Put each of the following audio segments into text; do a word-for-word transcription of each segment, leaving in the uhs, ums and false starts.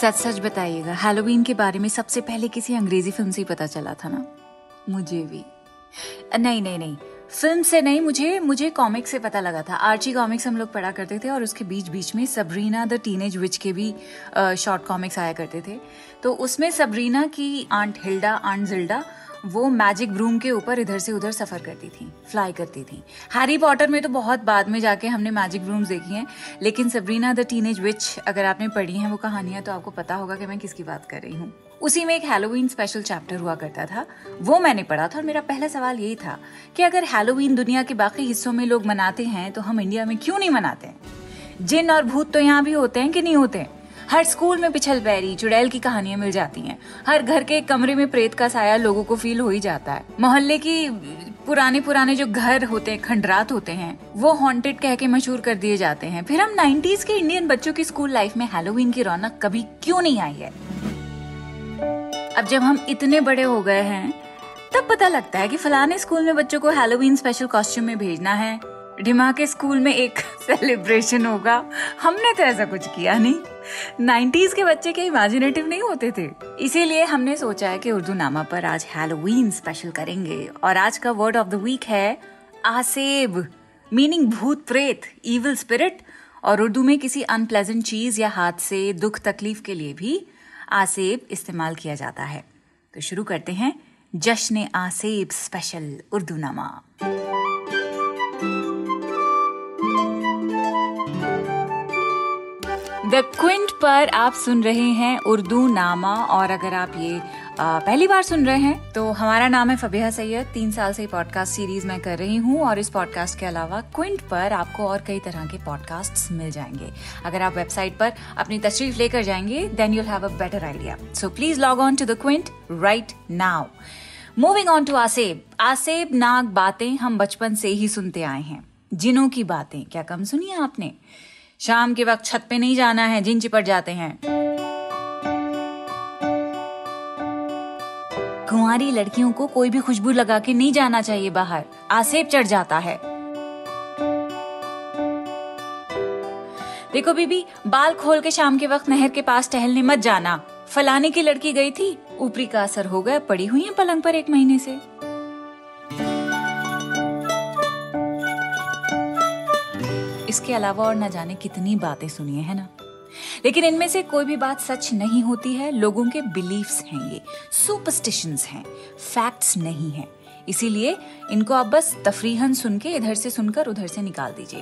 सच सच बताइएगा, हैलोवीन के बारे में सबसे पहले किसी अंग्रेजी फिल्म से ही पता चला था ना? मुझे भी नहीं नहीं नहीं फिल्म से नहीं, मुझे मुझे कॉमिक से पता लगा था। आर्ची कॉमिक्स हम लोग पढ़ा करते थे और उसके बीच बीच में सबरीना द टीनेज विच के भी शॉर्ट कॉमिक्स आया करते थे। तो उसमें सबरीना की आंट हिल्डा, आंट जिल्डा, वो मैजिक ब्रूम के ऊपर इधर से उधर सफ़र करती थी, फ्लाई करती थी। हैरी पॉटर में तो बहुत बाद में जाके हमने मैजिक ब्रूम्स देखी हैं, लेकिन सबरीना द टीनेज विच अगर आपने पढ़ी हैं वो कहानियाँ तो आपको पता होगा कि मैं किसकी बात कर रही हूँ। उसी में एक हैलोवीन स्पेशल चैप्टर हुआ करता था, वो मैंने पढ़ा था। और मेरा पहला सवाल यही था कि अगर हैलोवीन दुनिया के बाकी हिस्सों में लोग मनाते हैं तो हम इंडिया में क्यों नहीं मनाते हैं? जिन और भूत तो यहाँ भी होते हैं कि नहीं होते हैं? हर स्कूल में पिछल बैरी, चुड़ैल की कहानियां मिल जाती हैं। हर घर के कमरे में प्रेत का साया लोगों को फील हो ही जाता है। मोहल्ले की पुराने पुराने जो घर होते हैं, खंडरात होते हैं, वो हॉन्टेड कह के मशहूर कर दिए जाते हैं। फिर हम नाइन्टीज के इंडियन बच्चों की स्कूल लाइफ में हैलोवीन की रौनक कभी क्यों नहीं आई है? अब जब हम इतने बड़े हो गए हैं तब पता लगता है कि फलाने स्कूल में बच्चों को हैलोवीन स्पेशल कॉस्ट्यूम में भेजना है, डिमा के स्कूल में एक सेलिब्रेशन होगा। हमने तो ऐसा कुछ किया नहीं। नाइन्टीज के बच्चे के इमेजिनेटिव नहीं होते थे, इसीलिए हमने सोचा है कि उर्दू नामा पर आज हैलोवीन स्पेशल करेंगे। और आज का वर्ड ऑफ द वीक है आसेब, मीनिंग भूत प्रेत, इविल स्पिरिट। और उर्दू में किसी अनप्लेजेंट चीज या हादसे, दुख तकलीफ के लिए भी आसेब इस्तेमाल किया जाता है। तो शुरू करते हैं जश्न आसेब स्पेशल उर्दू नामा। द क्विंट पर आप सुन रहे हैं उर्दू नामा। और अगर आप ये आ, पहली बार सुन रहे हैं तो हमारा नाम है फबीहा सैयद। तीन साल से पॉडकास्ट सीरीज मैं कर रही हूँ और इस पॉडकास्ट के अलावा क्विंट पर आपको और कई तरह के पॉडकास्ट्स मिल जाएंगे। अगर आप वेबसाइट पर अपनी तशरीफ लेकर जाएंगे then you'll have a better idea. So please log on to the Quint right now. Moving on to आसेब। आसेब नाग बातें हम बचपन से ही सुनते आए हैं। जिनों की बातें क्या कम सुनी है आपने? शाम के वक्त छत पे नहीं जाना है, जिन चिपट जाते हैं। कुंवारी लड़कियों को कोई भी खुशबू लगा के नहीं जाना चाहिए बाहर, आसेब चढ़ जाता है। देखो बीबी, बाल खोल के शाम के वक्त नहर के पास टहलने मत जाना, फलाने की लड़की गई थी, ऊपरी का असर हो गया, पड़ी हुई है पलंग पर एक महीने से। इसके अलावा और न जाने कितनी बातें सुनी है ना, लेकिन इनमें से कोई भी बात सच नहीं होती है। लोगों के बिलीफ्स हैं, ये सुपरस्टिशंस हैं, फैक्ट्स नहीं हैं। इसीलिए इनको आप बस तफरीहन सुन के इधर से सुनकर उधर से निकाल दीजिए।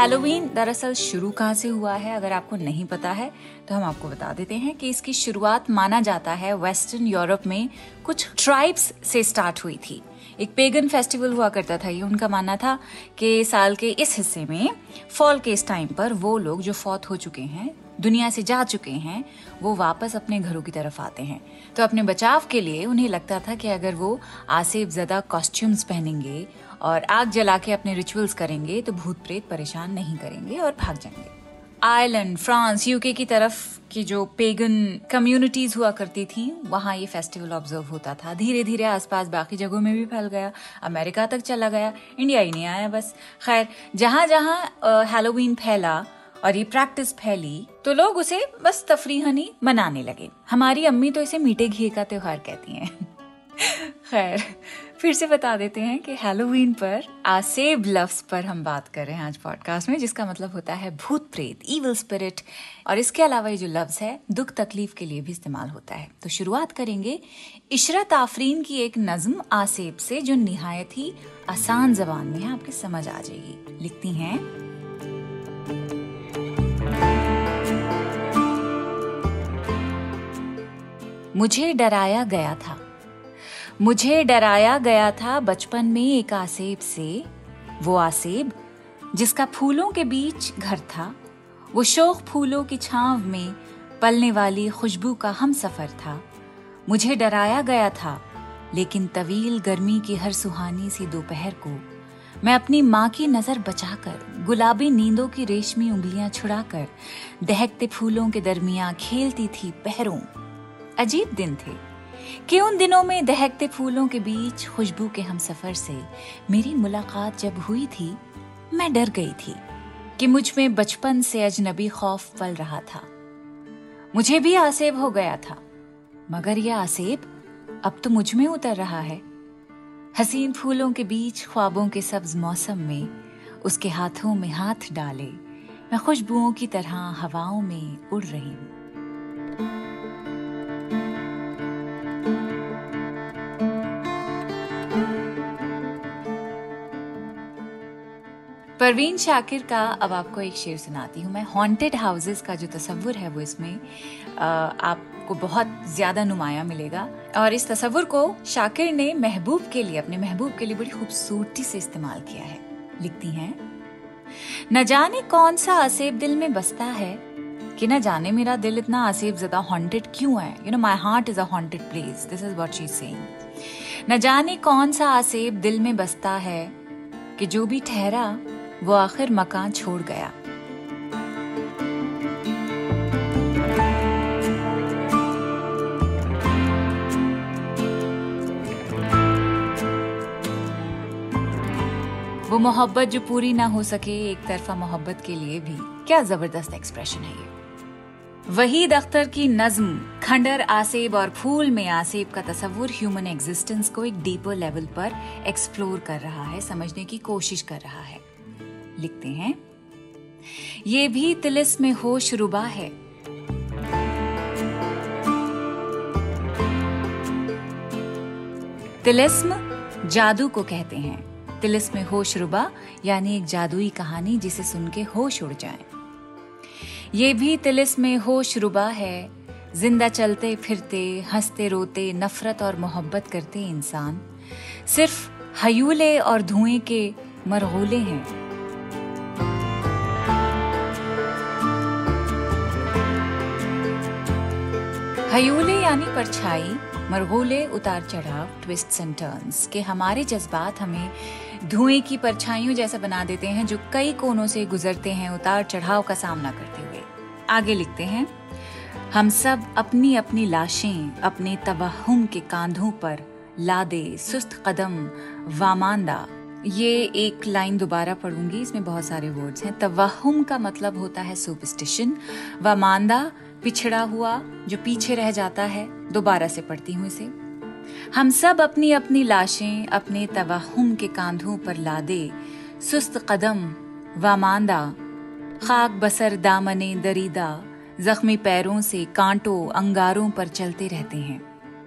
हैलोवीन दरअसल शुरू कहाँ से हुआ है अगर आपको नहीं पता है तो हम आपको बता देते हैं कि इसकी शुरुआत माना जाता है वेस्टर्न यूरोप में कुछ ट्राइब्स से स्टार्ट हुई थी। एक पेगन फेस्टिवल हुआ करता था ये। उनका मानना था कि साल के इस हिस्से में फॉल के इस टाइम पर वो लोग जो फौत हो चुके हैं, दुनिया से जा चुके हैं, वो वापस अपने घरों की तरफ आते हैं। तो अपने बचाव के लिए उन्हें लगता था कि अगर वो आसेब ज़दा कॉस्ट्यूम्स पहनेंगे और आग जला के अपने रिचुअल्स करेंगे तो भूत प्रेत परेशान नहीं करेंगे और भाग जाएंगे। आयरलैंड, फ्रांस, यूके की तरफ की जो पेगन कम्युनिटीज हुआ करती थी वहाँ ये फेस्टिवल ऑब्जर्व होता था। धीरे धीरे आसपास बाकी जगहों में भी फैल गया, अमेरिका तक चला गया, इंडिया ही नहीं आया बस। खैर, जहाँ जहाँ हैलोवीन फैला और ये प्रैक्टिस फैली तो लोग उसे बस तफरीहन ही मनाने लगे। हमारी अम्मी तो इसे मीठे घी का त्योहार कहती हैं। खैर, फिर से बता देते हैं कि हैलोवीन पर आसेब लफ्ज पर हम बात कर रहे हैं आज पॉडकास्ट में, जिसका मतलब होता है भूत प्रेत, इविल स्पिरिट। और इसके अलावा ये जो लफ्ज है दुख तकलीफ के लिए भी इस्तेमाल होता है। तो शुरुआत करेंगे इशरत आफरीन की एक नज्म आसेब से जो निहायत ही आसान जबान में है, आपके समझ आ जाएगी। लिखती हैं, मुझे डराया गया था, मुझे डराया गया था बचपन में एक आसेब से। वो आसेब जिसका फूलों के बीच घर था, वो शोख फूलों की छांव में पलने वाली खुशबू का हम सफर था। मुझे डराया गया था, लेकिन तवील गर्मी की हर सुहानी सी दोपहर को मैं अपनी माँ की नज़र बचाकर, गुलाबी नींदों की रेशमी उंगलियां छुड़ाकर दहकते फूलों के दरमियां खेलती थी पैरों। अजीब दिन थे कि उन दिनों में दहकते फूलों के बीच खुशबू के हमसफर से मेरी मुलाकात जब हुई थी मैं डर गई थी। कि मुझ में बचपन से अजनबी खौफ पल रहा था। मुझे भी आसेब हो गया था, मगर यह आसेब अब तो मुझ में उतर रहा है। हसीन फूलों के बीच ख्वाबों के सब्ज मौसम में उसके हाथों में हाथ डाले मैं खुशबुओं की तरह हवाओं में उड़ रही हूँ। परवीन शाकिर का अब आपको एक शेर सुनाती हूँ मैं। हॉन्टेड हाउसेस का जो तस्वुर है वो इसमें आपको बहुत ज़्यादा नुमाया मिलेगा, और इस तस्वुर को शाकिर ने महबूब के लिए अपने महबूब के लिए बड़ी खूबसूरती से इस्तेमाल किया है। लिखती हैं, न जाने कौन सा आसेब दिल में बसता है कि न जाने मेरा दिल इतना आसेब ज़्यादा हॉन्टेड क्यों है। You know my heart is a haunted place, this is what she is saying. न जाने कौन सा आसेब दिल में बसता है कि जो भी ठहरा वो आखिर मकान छोड़ गया। वो मोहब्बत जो पूरी ना हो सके, एक तरफा मोहब्बत के लिए भी क्या जबरदस्त एक्सप्रेशन है ये। वहीद अख्तर की नज्म खंडर आसेब और फूल में आसेब का तस्वुर ह्यूमन एग्जिस्टेंस को एक डीपर लेवल पर एक्सप्लोर कर रहा है, समझने की कोशिश कर रहा है। लिखते हैं, ये भी तिलिस्म में होश रुबा है। तिलिस्म जादू को कहते हैं। तिलिस्म में होश रुबा यानी एक जादुई कहानी जिसे सुन के होश उड़ जाए। ये भी तिलिस्म में होश रुबा है। जिंदा चलते फिरते हंसते रोते नफरत और मोहब्बत करते इंसान सिर्फ हयूले और धुएं के मरगूले हैं। हयूले यानी परछाई, मरगोले उतार चढ़ाव, ट्विस्ट्स एंड टर्न्स के हमारे जज्बात हमें धुएं की परछाइयों जैसा बना देते हैं जो कई कोनों से गुजरते हैं उतार चढ़ाव का सामना करते हुए। आगे लिखते हैं, हम सब अपनी अपनी लाशें अपने तवहुम के कांधों पर लादे सुस्त कदम वामांदा। ये एक लाइन दोबारा पढ़ूंगी, इसमें बहुत सारे वर्ड्स हैं। तवहुम का मतलब होता है सुपरस्टिशन, वामांदा पिछड़ा हुआ जो पीछे रह जाता है। दोबारा से पढ़ती हूँ इसे। हम सब अपनी अपनी लाशें अपने तवहुम के कांधों पर लादे सुस्त कदम वामांदा, खाक बसर दामने दरीदा, जख्मी पैरों से कांटों अंगारों पर चलते रहते हैं।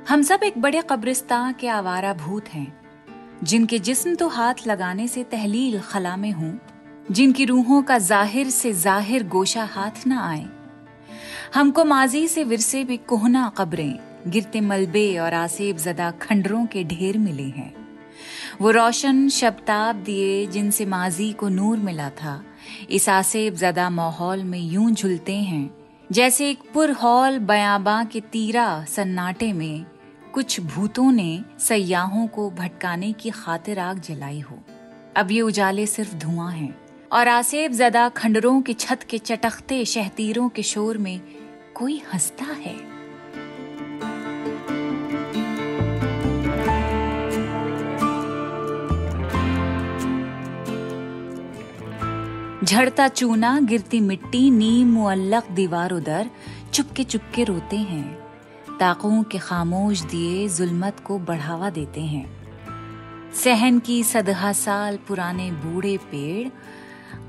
हम सब एक बड़े कब्रिस्तान के आवारा भूत हैं जिनके जिस्म तो हाथ लगाने से तहलील खला में हों, जिनकी रूहों का जाहिर से जाहिर गोशा हाथ न आए। हमको माजी से विरसे भी कोहना कब्रें, गिरते मलबे और आसेब ज़दा खंडरों के ढेर मिले हैं। वो रोशन शब्ताब दिए जिनसे माजी को नूर मिला था, इस आसेब ज़दा माहौल में यूं झुलते हैं जैसे एक पुरहौल बयाबा के तीरा सन्नाटे में कुछ भूतों ने सयाहों को भटकाने की खातिर आग जलाई हो। अब ये उजाले सिर्फ धुआं हैं और आसेब ज़दा खंडरों की छत के चटखते शहतीरों के शोर में कोई हंसता है। झड़ता चूना गिरती मिट्टी नीम मुअल्लक दीवार उधर चुपके चुपके रोते हैं, ताकों के खामोश दिए जुल्मत को बढ़ावा देते हैं। सहन की सदहा साल पुराने बूढ़े पेड़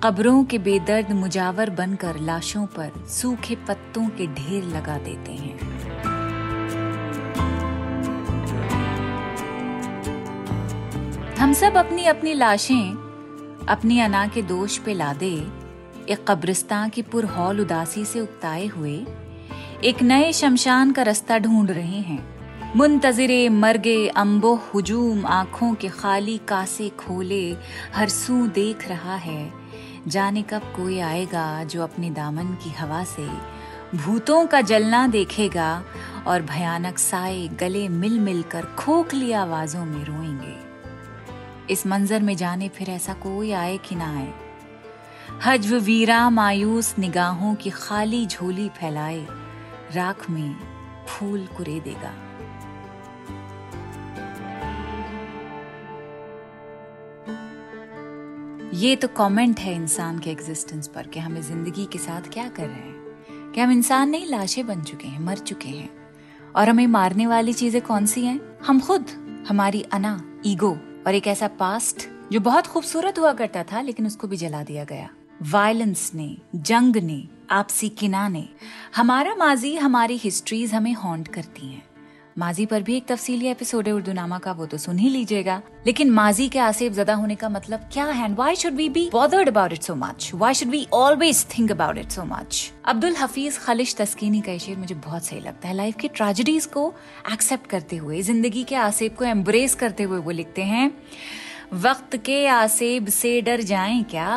कब्रों के बेदर्द मुजावर बनकर लाशों पर सूखे पत्तों के ढेर लगा देते हैं। हम सब अपनी अपनी लाशें अपनी अना के दोष पे लादे एक कब्रिस्तान की पुरहौल उदासी से उकताए हुए एक नए शमशान का रास्ता ढूंढ रहे हैं। मुंतजिरे मरगे अम्बो हुजूम आंखों के खाली कासे खोले हर सू देख रहा है, जाने कब कोई आएगा जो अपने दामन की हवा से भूतों का जलना देखेगा और भयानक साए गले मिल मिल कर खोखली आवाजों में रोएंगे। इस मंजर में जाने फिर ऐसा कोई आए कि ना आए। हज्व वीरा मायूस निगाहों की खाली झोली फैलाए राख में फूल कुरे देगा। ये तो कमेंट है इंसान के एग्जिस्टेंस पर कि हमें जिंदगी के साथ क्या कर रहे हैं, कि हम इंसान नहीं लाशें बन चुके हैं, मर चुके हैं, और हमें मारने वाली चीजें कौन सी हैं? हम खुद, हमारी अना, ईगो और एक ऐसा पास्ट जो बहुत खूबसूरत हुआ करता था लेकिन उसको भी जला दिया गया। वायलेंस ने, जंग ने, आपसी किना ने, हमारा माजी, हमारी हिस्ट्रीज हमें हॉन्ट करती हैं। माजी पर भी एक तफसीली एपिसोड है उर्दू नामा का, वो तो सुन ही लीजिएगा। लेकिन माजी के आसेब ज़दा होने का मतलब क्या है? Why should we be bothered about it so much? Why should we always think about it so much? Abdul Hafeez खलिश तस्कीनी का शेर मुझे बहुत सही लगता है। लाइफ की ट्रेजेडीज को एक्सेप्ट करते हुए, जिंदगी के आसेब को एम्ब्रेस करते हुए वो लिखते हैं, वक्त के आसेब से डर जाएं क्या?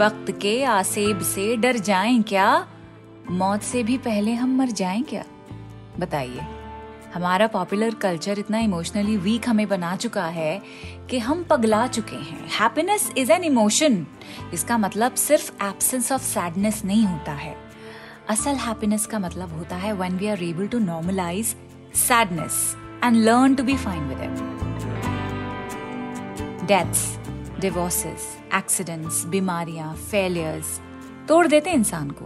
वक्त के आसेब से डर जाएं क्या, मौत से भी पहले हम मर जाएं क्या? बताइए, हमारा पॉपुलर कल्चर इतना इमोशनली वीक हमें बना चुका है कि हम पगला चुके हैं। हैप्पीनेस इज एन इमोशन, इसका मतलब सिर्फ एब्सेंस ऑफ सैडनेस नहीं होता है। असल हैप्पीनेस का मतलब होता है when we are able to normalise sadness and learn to be fine with it. Deaths, divorces, accidents, बीमारियां, फेलियर्स तोड़ देते हैं इंसान को,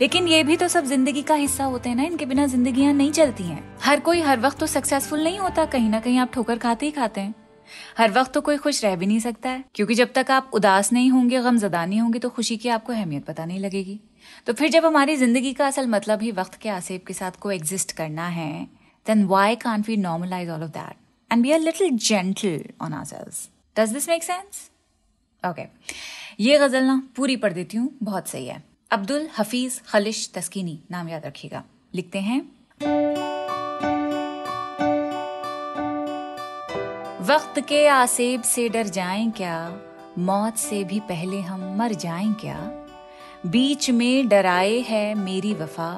लेकिन ये भी तो सब जिंदगी का हिस्सा होते हैं ना, इनके बिना जिंदगियां नहीं चलती हैं। हर कोई हर वक्त तो सक्सेसफुल नहीं होता, कहीं ना कहीं आप ठोकर खाते ही खाते हैं। हर वक्त तो कोई खुश रह भी नहीं सकता है, क्योंकि जब तक आप उदास नहीं होंगे, गमजदा नहीं होंगे, तो खुशी की आपको अहमियत पता नहीं लगेगी। तो फिर जब हमारी जिंदगी का असल मतलब ही वक्त के आसेब के साथ को एग्जिस्ट करना है, then why can't we normalise all of that and be a little gentle on ourselves? Does this make sense? Okay. ये गजल ना पूरी पढ़ देती हूँ, बहुत सही है। अब्दुल हफीज खलिश तस्कीनी, नाम याद रखिएगा। लिखते हैं, वक्त के आसेब से डर जाएं क्या, मौत से भी पहले हम मर जाएं क्या? बीच में डराए है मेरी वफा,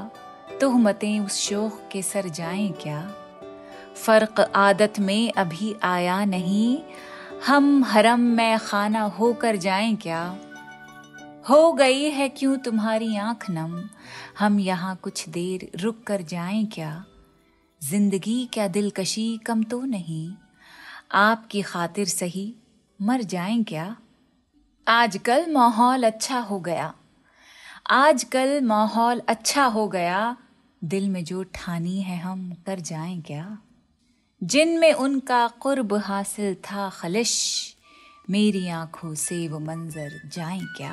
तुहमतें उस शोख के सर जाएं क्या? फर्क आदत में अभी आया नहीं, हम हरम में खाना होकर जाएं क्या? हो गई है क्यों तुम्हारी आंख नम, हम यहाँ कुछ देर रुक कर जाएं क्या? जिंदगी क्या दिलकशी कम तो नहीं, आपकी खातिर सही मर जाएं क्या? आजकल माहौल अच्छा हो गया, आजकल माहौल अच्छा हो गया, दिल में जो ठानी है हम कर जाएं क्या? जिनमें उनका कुर्ब हासिल था खलिश, मेरी आंखों से वो मंजर जाएं क्या?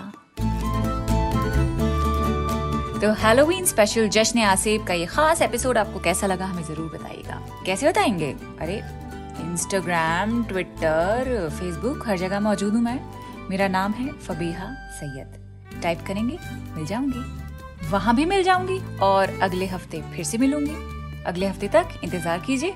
तो हैलोवीन स्पेशल जश्न आसेब का ये खास एपिसोड आपको कैसा लगा हमें जरूर बताइएगा। कैसे बताएंगे? अरे इंस्टाग्राम, ट्विटर, फेसबुक, हर जगह मौजूद हूँ मैं। मेरा नाम है फबीहा सैयद, टाइप करेंगे मिल जाऊंगी, वहां भी मिल जाऊंगी। और अगले हफ्ते फिर से मिलूंगी। अगले हफ्ते तक इंतजार कीजिए।